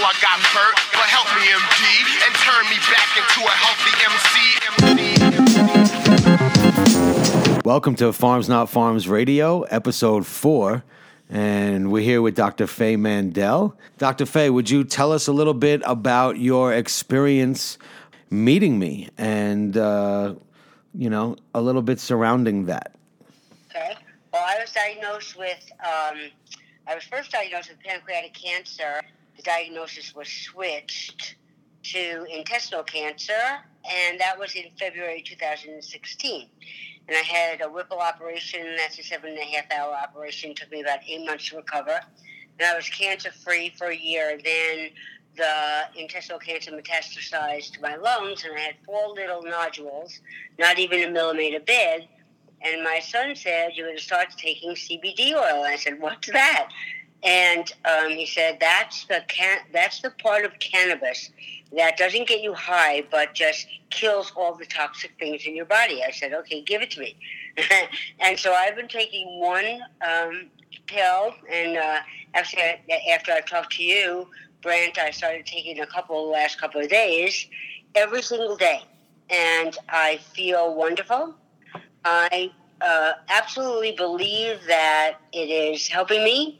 know I got hurt, but help me MD and turn me back into a healthy MC. Welcome to Farms Not Farms Radio, episode 4. And we're here with Dr. Faye Mandel. Dr. Faye, would you tell us a little bit about your experience meeting me and, a little bit surrounding that? Okay. Well, I was diagnosed with, I was first diagnosed with pancreatic cancer. The diagnosis was switched to intestinal cancer, and that was in February 2016. And I had a Whipple operation. That's a 7.5-hour operation. It took me about 8 months to recover. And I was cancer-free for a year. Then the intestinal cancer metastasized to my lungs, and I had 4 little nodules, not even a millimeter big. And my son said, "You're going to start taking CBD oil." And I said, "What's that?" And he said, "That's the part of cannabis that doesn't get you high, but just kills all the toxic things in your body." I said, "Okay, give it to me." And so I've been taking one pill, and after I talked to you, Brant, I started taking the last couple of days, every single day, and I feel wonderful. I absolutely believe that it is helping me.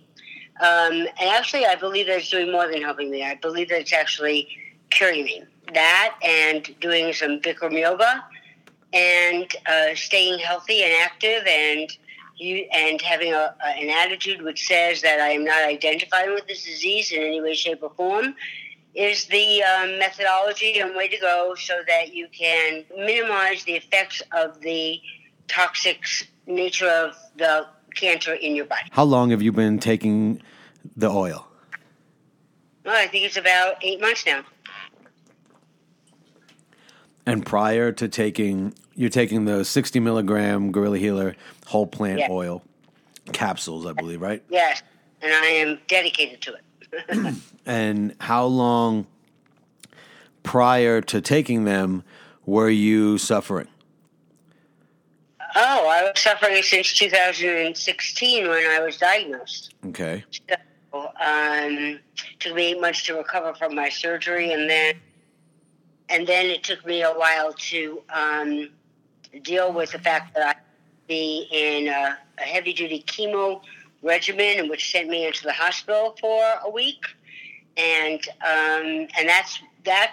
And actually, I believe that it's doing more than helping me. I believe that it's actually curing me. That and doing some Bikram yoga and staying healthy and active and having an attitude which says that I am not identifying with this disease in any way, shape, or form is the methodology and way to go so that you can minimize the effects of the toxic nature of the cancer in your body. How long have you been taking the oil? Well, I think it's about 8 months now. And prior to you're taking the 60 milligram Guerrilla Healer whole plant oil capsules, I believe, right? Yes, and I am dedicated to it. And how long prior to taking them were you suffering? Oh, I was suffering since 2016 when I was diagnosed. Okay. So, it took me 8 months to recover from my surgery, and then it took me a while to deal with the fact that I'd be in a heavy-duty chemo regimen, which sent me into the hospital for a week, and that's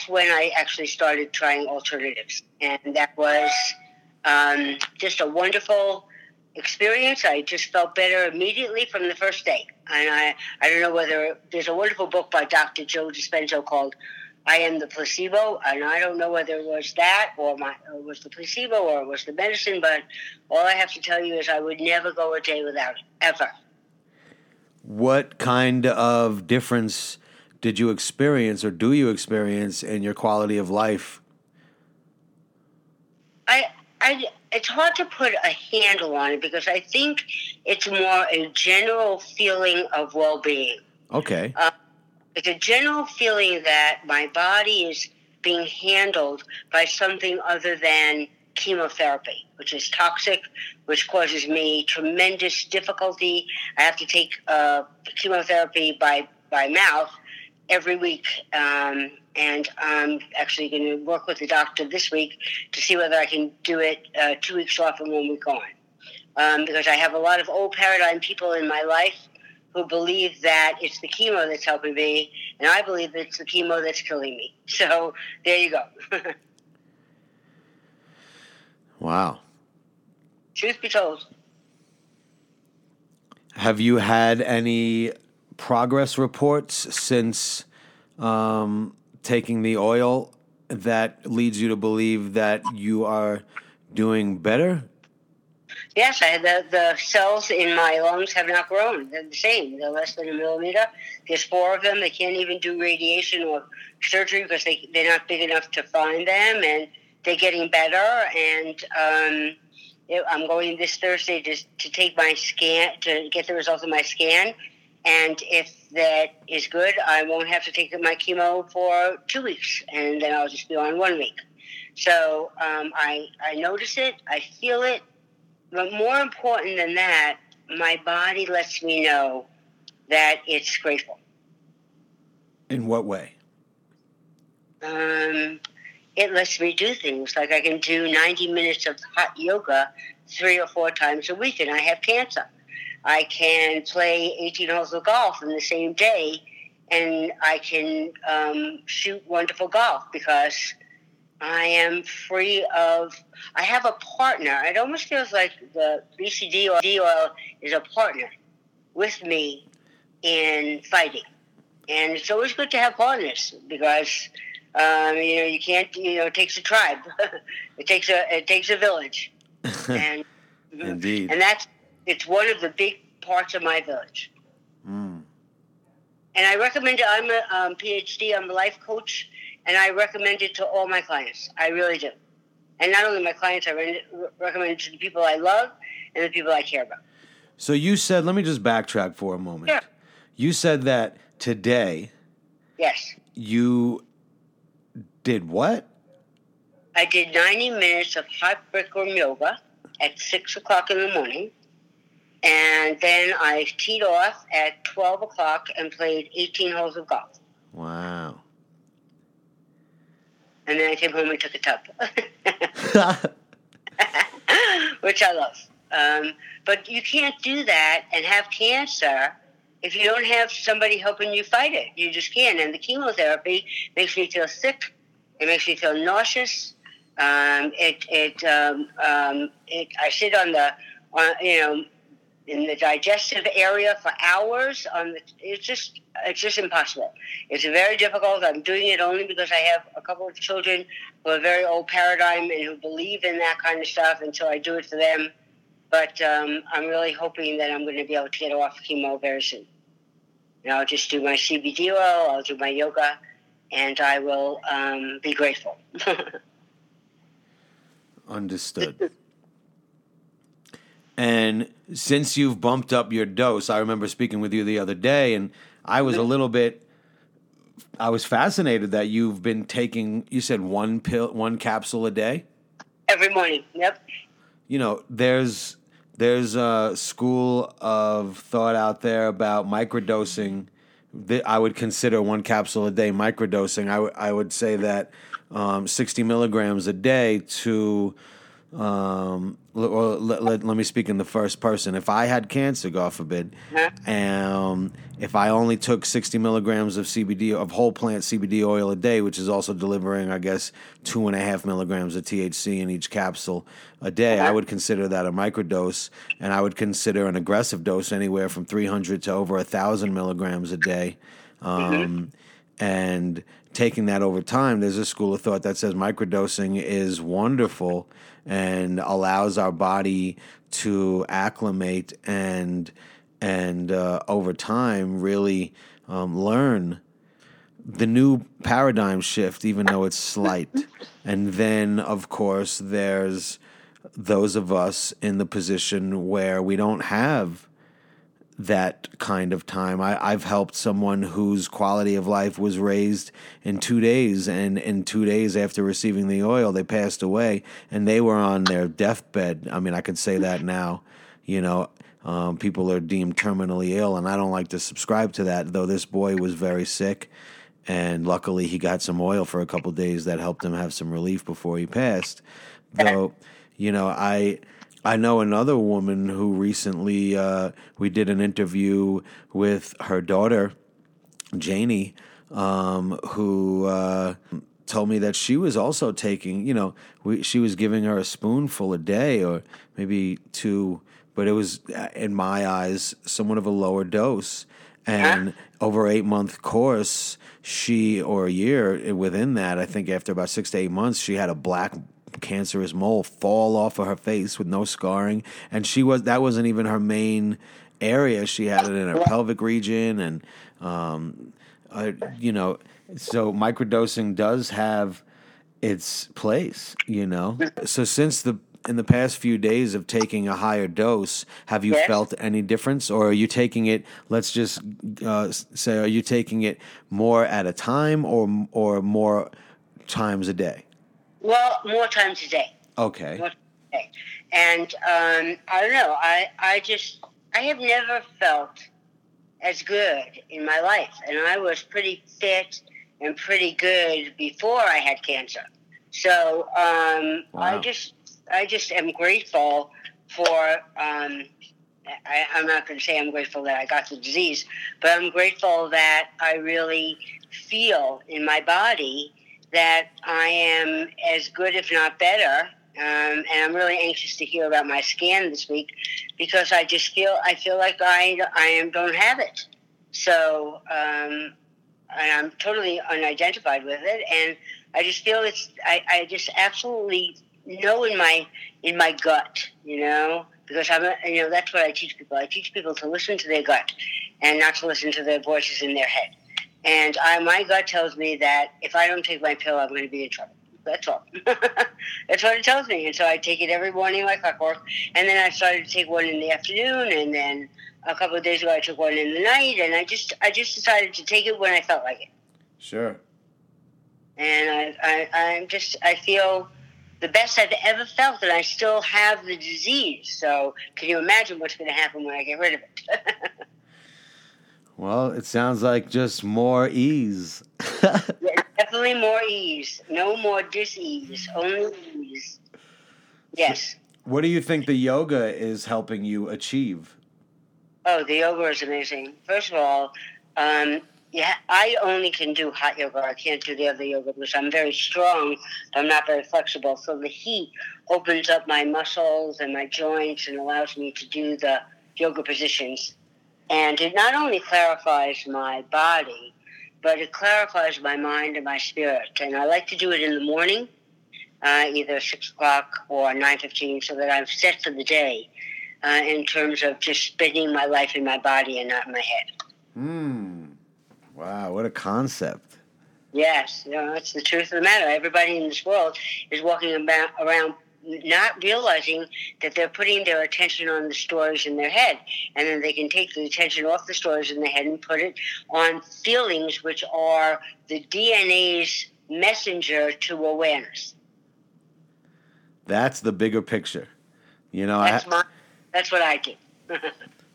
when I actually started trying alternatives, and that was. Just a wonderful experience. I just felt better immediately from the first day. And I don't know whether there's a wonderful book by Dr. Joe Dispenza called I Am the Placebo. And I don't know whether it was that or it was the placebo or it was the medicine. But all I have to tell you is I would never go a day without it, ever. What kind of difference did you experience or do you experience in your quality of life? It's hard to put a handle on it because I think it's more a general feeling of well-being. Okay. It's a general feeling that my body is being handled by something other than chemotherapy, which is toxic, which causes me tremendous difficulty. I have to take chemotherapy by mouth every week, and I'm actually going to work with the doctor this week to see whether I can do it 2 weeks off and 1 week on, because I have a lot of old paradigm people in my life who believe that it's the chemo that's helping me, and I believe that it's the chemo that's killing me. So there you go. Wow. Truth be told. Have you had any progress reports since taking the oil that leads you to believe that you are doing better? Yes, the cells in my lungs have not grown. They're the same. They're less than a millimeter. There's 4 of them. They can't even do radiation or surgery because they're not big enough to find them, and they're getting better. And I'm going this Thursday to take my scan, to get the results of my scan. And if that is good, I won't have to take my chemo for 2 weeks, and then I'll just be on 1 week. So I notice it. I feel it. But more important than that, my body lets me know that it's grateful. In what way? It lets me do things. Like I can do 90 minutes of hot yoga 3 or 4 times a week, and I have cancer. I can play 18 holes of golf in the same day, and I can shoot wonderful golf because I am free of... I have a partner. It almost feels like the BCD oil is a partner with me in fighting. And it's always good to have partners because... you can't, it takes a tribe. It takes a village. And, indeed. And it's one of the big parts of my village. Mm. And I recommend it. I'm a PhD. I'm a life coach. And I recommend it to all my clients. I really do. And not only my clients, I recommend it to the people I love and the people I care about. So you said, let me just backtrack for a moment. Sure. You said that today. Yes. You... did what? I did 90 minutes of hot Bikram yoga at 6 o'clock in the morning. And then I teed off at 12 o'clock and played 18 holes of golf. Wow. And then I came home and took a tub. Which I love. But you can't do that and have cancer if you don't have somebody helping you fight it. You just can't. And the chemotherapy makes me feel sick. It makes me feel nauseous. I sit in the digestive area for hours. It's just impossible. It's very difficult. I'm doing it only because I have a couple of children who are very old paradigm and who believe in that kind of stuff, and so I do it for them. But I'm really hoping that I'm going to be able to get off chemo very soon. And I'll just do my CBD oil. I'll do my yoga. And I will be grateful. Understood. And since you've bumped up your dose, I remember speaking with you the other day, and I was a little bit, I was fascinated that you've been taking, you said one capsule a day? Every morning, yep. You know, there's a school of thought out there about microdosing. I would consider one capsule a day microdosing. I would say that 60 milligrams a day to, let me speak in the first person. If I had cancer, God forbid, if I only took 60 milligrams of CBD, of whole plant CBD oil a day, which is also delivering, I guess, 2.5 milligrams of THC in each capsule a day, I would consider that a microdose, and I would consider an aggressive dose anywhere from 300 to over 1,000 milligrams a day. And taking that over time, there's a school of thought that says microdosing is wonderful and allows our body to acclimate and over time really learn the new paradigm shift, even though it's slight. And then, of course, there's those of us in the position where we don't have that kind of time. I've helped someone whose quality of life was raised in 2 days, and in 2 days after receiving the oil, they passed away, and they were on their deathbed. I mean, I could say that now. People are deemed terminally ill, and I don't like to subscribe to that, though this boy was very sick, and luckily he got some oil for a couple of days that helped him have some relief before he passed. Though, I know another woman who recently, we did an interview with her daughter, Janie, who told me that she was also taking, she was giving her a spoonful a day or maybe 2, but it was, in my eyes, somewhat of a lower dose. And over an 8-month course, or a year within that, I think after about 6 to 8 months, she had a black cancerous mole fall off of her face with no scarring, and that wasn't even her main area. She had it in her pelvic region, and so microdosing does have its place. So since in the past few days of taking a higher dose, have you felt any difference, or are you taking it? Let's just say, are you taking it more at a time or more times a day? Well, more times a day. Okay. And I don't know. I have never felt as good in my life. And I was pretty fit and pretty good before I had cancer. So wow. I just am grateful for, I'm not going to say I'm grateful that I got the disease, but I'm grateful that I really feel in my body that I am as good, if not better. And I'm really anxious to hear about my scan this week because I just feel like I don't have it. So, and I'm totally unidentified with it. And I just feel I just absolutely know in my gut, you know, because that's what I teach people. I teach people to listen to their gut and not to listen to their voices in their head. And my gut tells me that if I don't take my pill, I'm going to be in trouble. That's all. That's what it tells me. And so I take it every morning like clockwork. And then I started to take one in the afternoon. And then a couple of days ago, I took one in the night. And I just decided to take it when I felt like it. Sure. And I feel the best I've ever felt. And I still have the disease. So can you imagine what's going to happen when I get rid of it? Well, it sounds like just more ease. Yeah, definitely more ease. No more dis-ease. Only ease. Yes. What do you think the yoga is helping you achieve? Oh, the yoga is amazing. First of all, I only can do hot yoga. I can't do the other yoga because I'm very strong, but I'm not very flexible. So the heat opens up my muscles and my joints and allows me to do the yoga positions. And it not only clarifies my body, but it clarifies my mind and my spirit. And I like to do it in the morning, either 6 o'clock or 9:15, so that I'm set for the day in terms of just spending my life in my body and not in my head. Wow, what a concept. Yes, that's the truth of the matter. Everybody in this world is walking around not realizing that they're putting their attention on the stories in their head, and then they can take the attention off the stories in their head and put it on feelings, which are the DNA's messenger to awareness. That's the bigger picture. That's what I do.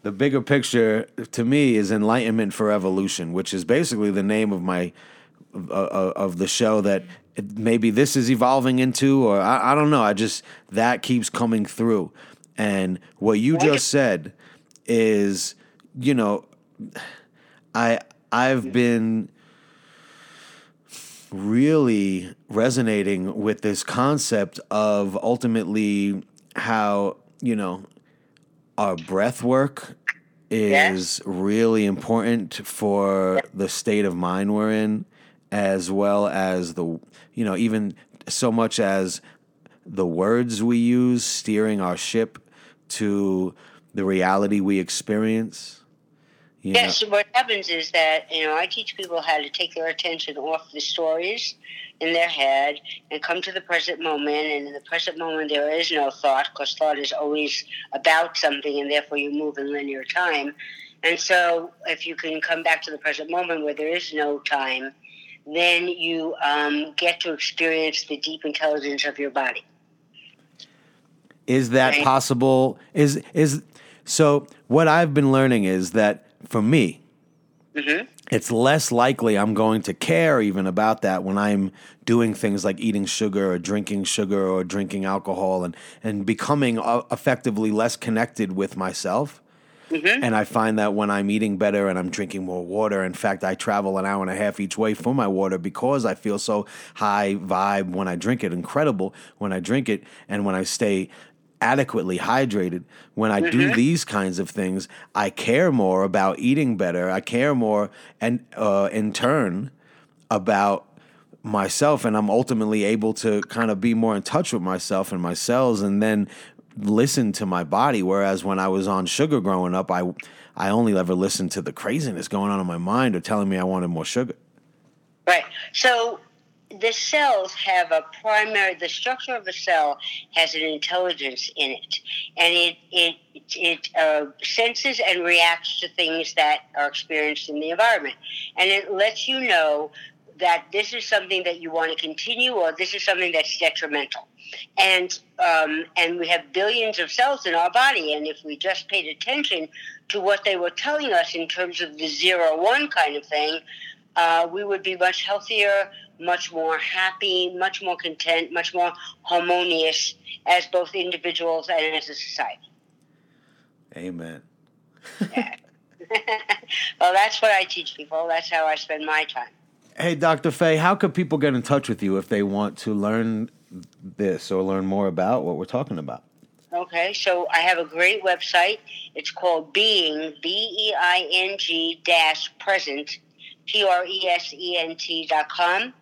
The bigger picture to me is Enlightenment for Evolution, which is basically the name of my of the show that maybe this is evolving into, or I don't know. I just, that keeps coming through. And what you just said is, I've been really resonating with this concept of ultimately how, our breath work is really important for the state of mind we're in, as well as the, even so much as the words we use, steering our ship to the reality we experience. Yes, what happens is that, I teach people how to take their attention off the stories in their head and come to the present moment. And in the present moment, there is no thought, because thought is always about something, and therefore you move in linear time. And so if you can come back to the present moment where there is no time, then you get to experience the deep intelligence of your body. Is that possible? So what I've been learning is that for me, it's less likely I'm going to care even about that when I'm doing things like eating sugar or drinking alcohol and becoming effectively less connected with myself. And I find that when I'm eating better and I'm drinking more water, in fact, I travel an hour and a half each way for my water because I feel so high vibe when I drink it, incredible when I drink it, and when I stay adequately hydrated. When I do these kinds of things, I care more about eating better. I care more, and in turn, about myself, and I'm ultimately able to kind of be more in touch with myself and my cells, and then listen to my body. Whereas when I was on sugar growing up, I only ever listened to the craziness going on in my mind or telling me I wanted more sugar. Right. So the cells have the structure of a cell has an intelligence in it, and it senses and reacts to things that are experienced in the environment, and it lets you know that this is something that you want to continue, or this is something that's detrimental. And we have billions of cells in our body, and if we just paid attention to what they were telling us in terms of the 0-1 kind of thing, we would be much healthier, much more happy, much more content, much more harmonious as both individuals and as a society. Amen. Yeah. Well, that's what I teach people. That's how I spend my time. Hey, Dr. Faye, how could people get in touch with you if they want to learn this or learn more about what we're talking about? Okay, so I have a great website. It's called Being, Being-Present, present.com.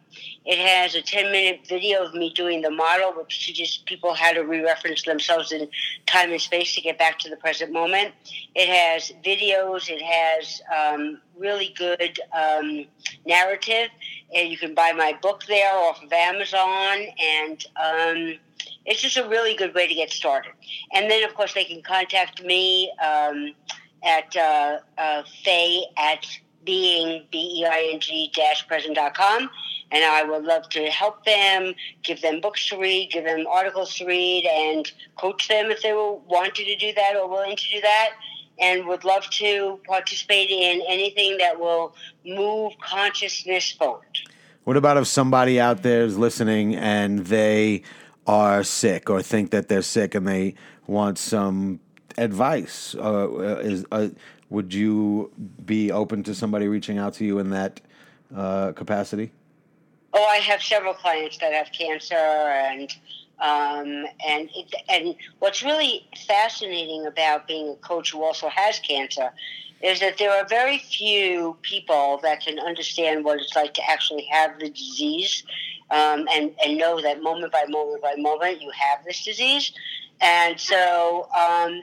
It has a 10-minute video of me doing the model, which teaches people how to re-reference themselves in time and space to get back to the present moment. It has videos. It has really good narrative. And you can buy my book there off of Amazon. And it's just a really good way to get started. And then, of course, they can contact me at Faye at Being, being-present.com, and I would love to help them, give them books to read, give them articles to read, and coach them if they wanted to do that or willing to do that, and would love to participate in anything that will move consciousness forward. What about if somebody out there is listening and they are sick or think that they're sick and they want some advice? Would you be open to somebody reaching out to you in that capacity? Oh, I have several clients that have cancer, and what's really fascinating about being a coach who also has cancer is that there are very few people that can understand what it's like to actually have the disease, and know that moment by moment by moment you have this disease. And so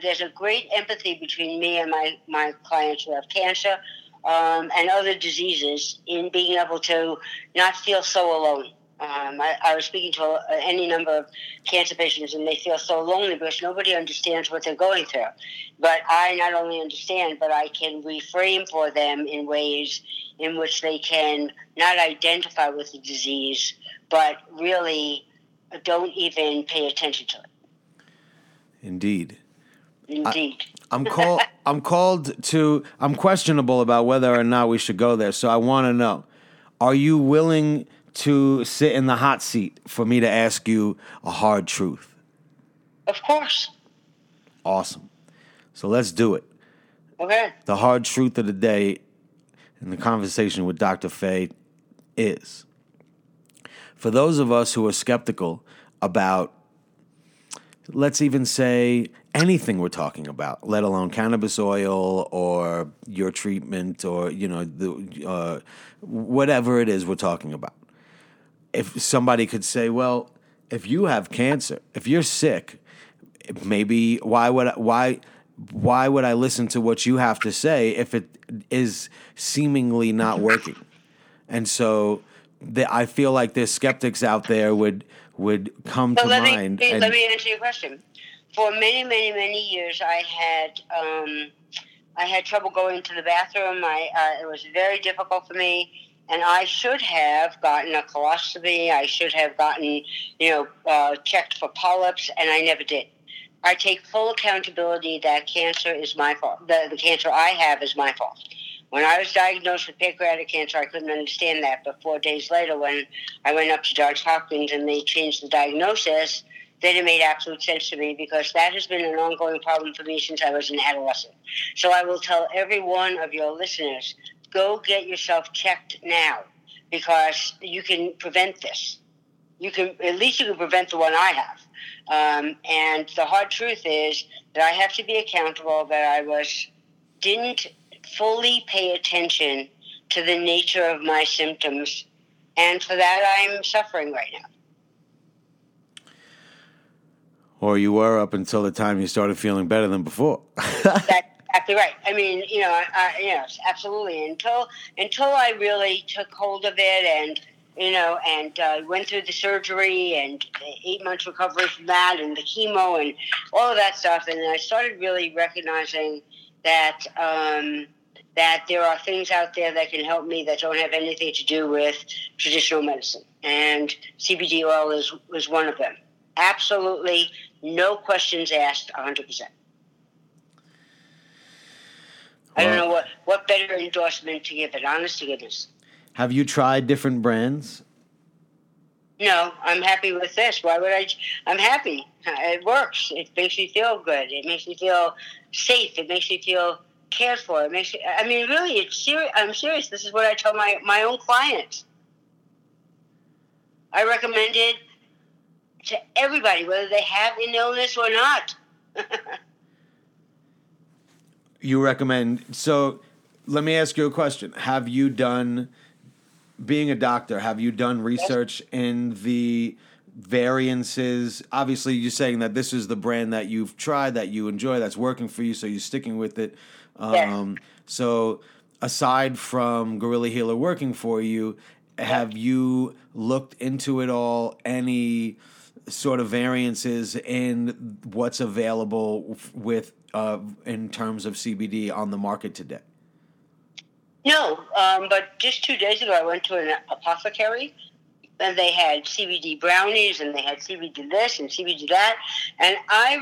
there's a great empathy between me and my clients who have cancer and other diseases in being able to not feel so alone. I was speaking to any number of cancer patients, and they feel so lonely because nobody understands what they're going through. But I not only understand, but I can reframe for them in ways in which they can not identify with the disease, but really don't even pay attention to it. Indeed. I'm questionable about whether or not we should go there. So I want to know, are you willing to sit in the hot seat for me to ask you a hard truth? Of course. Awesome. So let's do it. Okay. The hard truth of the day in the conversation with Dr. Faye is, for those of us who are skeptical about, let's even say, anything we're talking about, let alone cannabis oil or your treatment or, whatever it is we're talking about. If somebody could say, well, if you have cancer, if you're sick, maybe why would I listen to what you have to say if it is seemingly not working? And so I feel like there's skeptics out there would come to mind. Let me answer your question. For many, many, many years, I had trouble going to the bathroom. It was very difficult for me, and I should have gotten a colostomy. I should have gotten, checked for polyps, and I never did. I take full accountability that cancer is my fault. The cancer I have is my fault. When I was diagnosed with pancreatic cancer, I couldn't understand that. But 4 days later, when I went up to Johns Hopkins and they changed the diagnosis, then it made absolute sense to me, because that has been an ongoing problem for me since I was an adolescent. So I will tell every one of your listeners, go get yourself checked now, because you can prevent this. You can prevent the one I have. And the hard truth is that I have to be accountable that I didn't fully pay attention to the nature of my symptoms, and for that I'm suffering right now. Or you were, up until the time you started feeling better than before. That's exactly right. I mean, absolutely. Until I really took hold of it and went through the surgery and 8 months recovery from that and the chemo and all of that stuff, and I started really recognizing that there are things out there that can help me that don't have anything to do with traditional medicine. And CBD oil was one of them. Absolutely, no questions asked, 100%. I don't know what better endorsement to give it, honest to goodness. Have you tried different brands? No, I'm happy with this. Why would I? I'm happy. It works. It makes me feel good. It makes me feel safe. It makes me feel cared for. It makes me, I mean, really, it's serious. I'm serious. This is what I tell my own clients. I recommend it to everybody, whether they have an illness or not. You recommend. So let me ask you a question. Have you done, being a doctor, have you done research in the variances? Obviously, you're saying that this is the brand that you've tried, that you enjoy, that's working for you, so you're sticking with it. So aside from Guerrilla Healer working for you, have you looked into it all, any sort of variances in what's available with in terms of CBD on the market today? No, but just 2 days ago, I went to an apothecary, and they had CBD brownies, and they had CBD this and CBD that, and I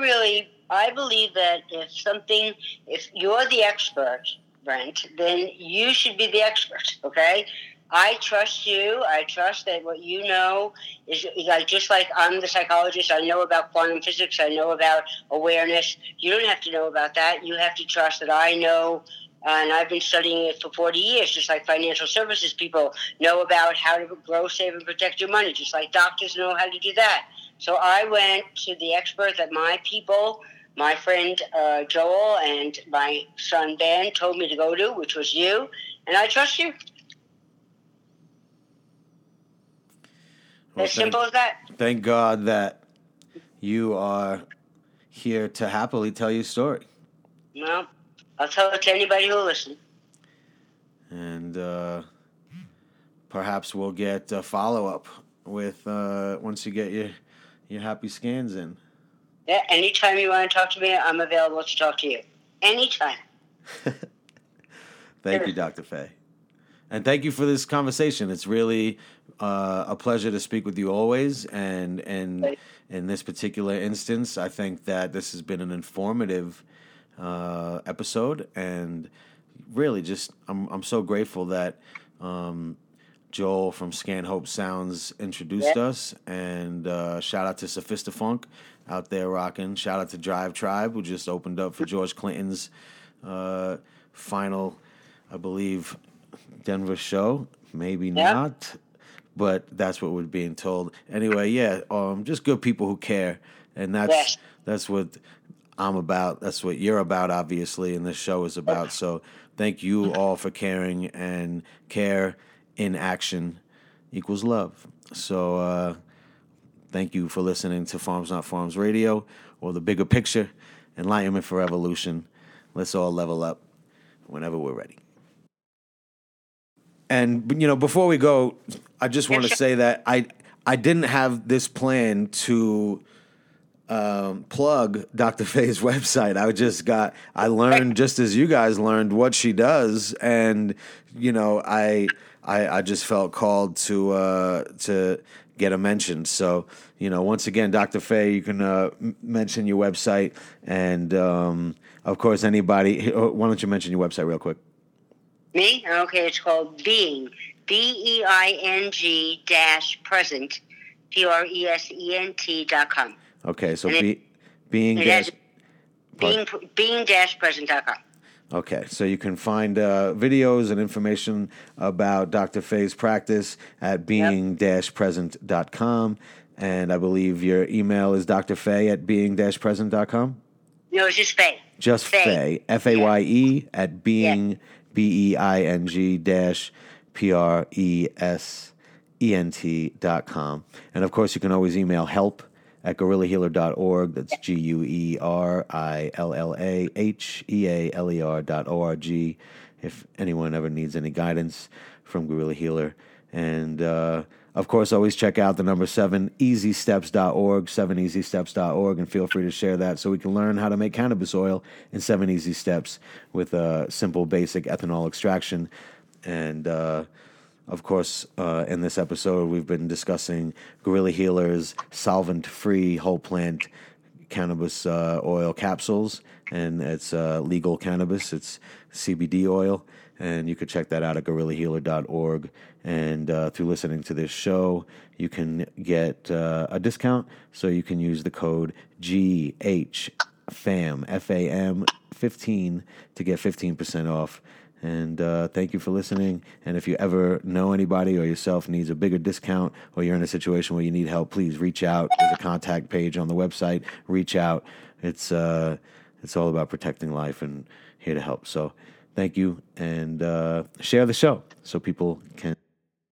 believe that if you're the expert, Brent, then you should be the expert, okay? I trust you. I trust that what you know is, like, just like I'm the psychologist. I know about quantum physics. I know about awareness. You don't have to know about that. You have to trust that I know, and I've been studying it for 40 years, just like financial services people know about how to grow, save, and protect your money, just like doctors know how to do that. So I went to the expert that my people, my friend Joel and my son Ben, told me to go to, which was you, and I trust you. Well, as simple as that. Thank God that you are here to happily tell your story. Well, I'll tell it to anybody who will listen. And perhaps we'll get a follow-up with once you get your happy scans in. Yeah, anytime you want to talk to me, I'm available to talk to you. Anytime. Thank you, Dr. Faye. And thank you for this conversation. It's really a pleasure to speak with you always. And in this particular instance, I think that this has been an informative episode. And really, just I'm so grateful that Joel from Scan Hope Sounds introduced us. And shout out to Sophista Funk out there rocking. Shout out to Drive Tribe, who just opened up for George Clinton's final, I believe, Denver show, maybe not, but that's what we're being told. Anyway, just good people who care, and that's what I'm about. That's what you're about, obviously, and this show is about. So thank you all for caring, and care in action equals love. So thank you for listening to Farms Not Farms Radio, or The Bigger Picture, Enlightenment for Evolution. Let's all level up whenever we're ready. And, you know, before we go, I just want to say that I didn't have this plan to plug Dr. Faye's website. I learned, just as you guys learned, what she does. And, you know, I just felt called to get a mention. So, you know, once again, Dr. Faye, you can mention your website. And, of course, anybody, why don't you mention your website real quick? Me? Okay, it's called Being, BEING-present, PRESENT.com. Okay, so being-present.com. Okay, so you can find videos and information about Dr. Faye's practice at being-present.com. And I believe your email is drfaye@being-present.com? No, it's just Faye. Just Faye, F-A-Y-E, at being BEING-PRESENT.com. And, of course, you can always email help@GuerrillaHealer.org. That's GUERRILLAHEALER.org if anyone ever needs any guidance from Guerrilla Healer. And, of course, always check out the number 7easysteps.org, 7easysteps.org, and feel free to share that so we can learn how to make cannabis oil in 7 easy steps with a simple, basic ethanol extraction. And, of course, in this episode, we've been discussing Guerrilla Healer's solvent-free whole plant cannabis oil capsules, and it's legal cannabis. It's CBD oil, and you can check that out at GuerrillaHealer.org. And through listening to this show, you can get a discount, so you can use the code GHFAM, F-A-M, 15 to get 15% off. And thank you for listening. And if you ever know anybody or yourself needs a bigger discount, or you're in a situation where you need help, please reach out. There's a contact page on the website. Reach out. It's all about protecting life, and here to help. So thank you, and share the show so people can...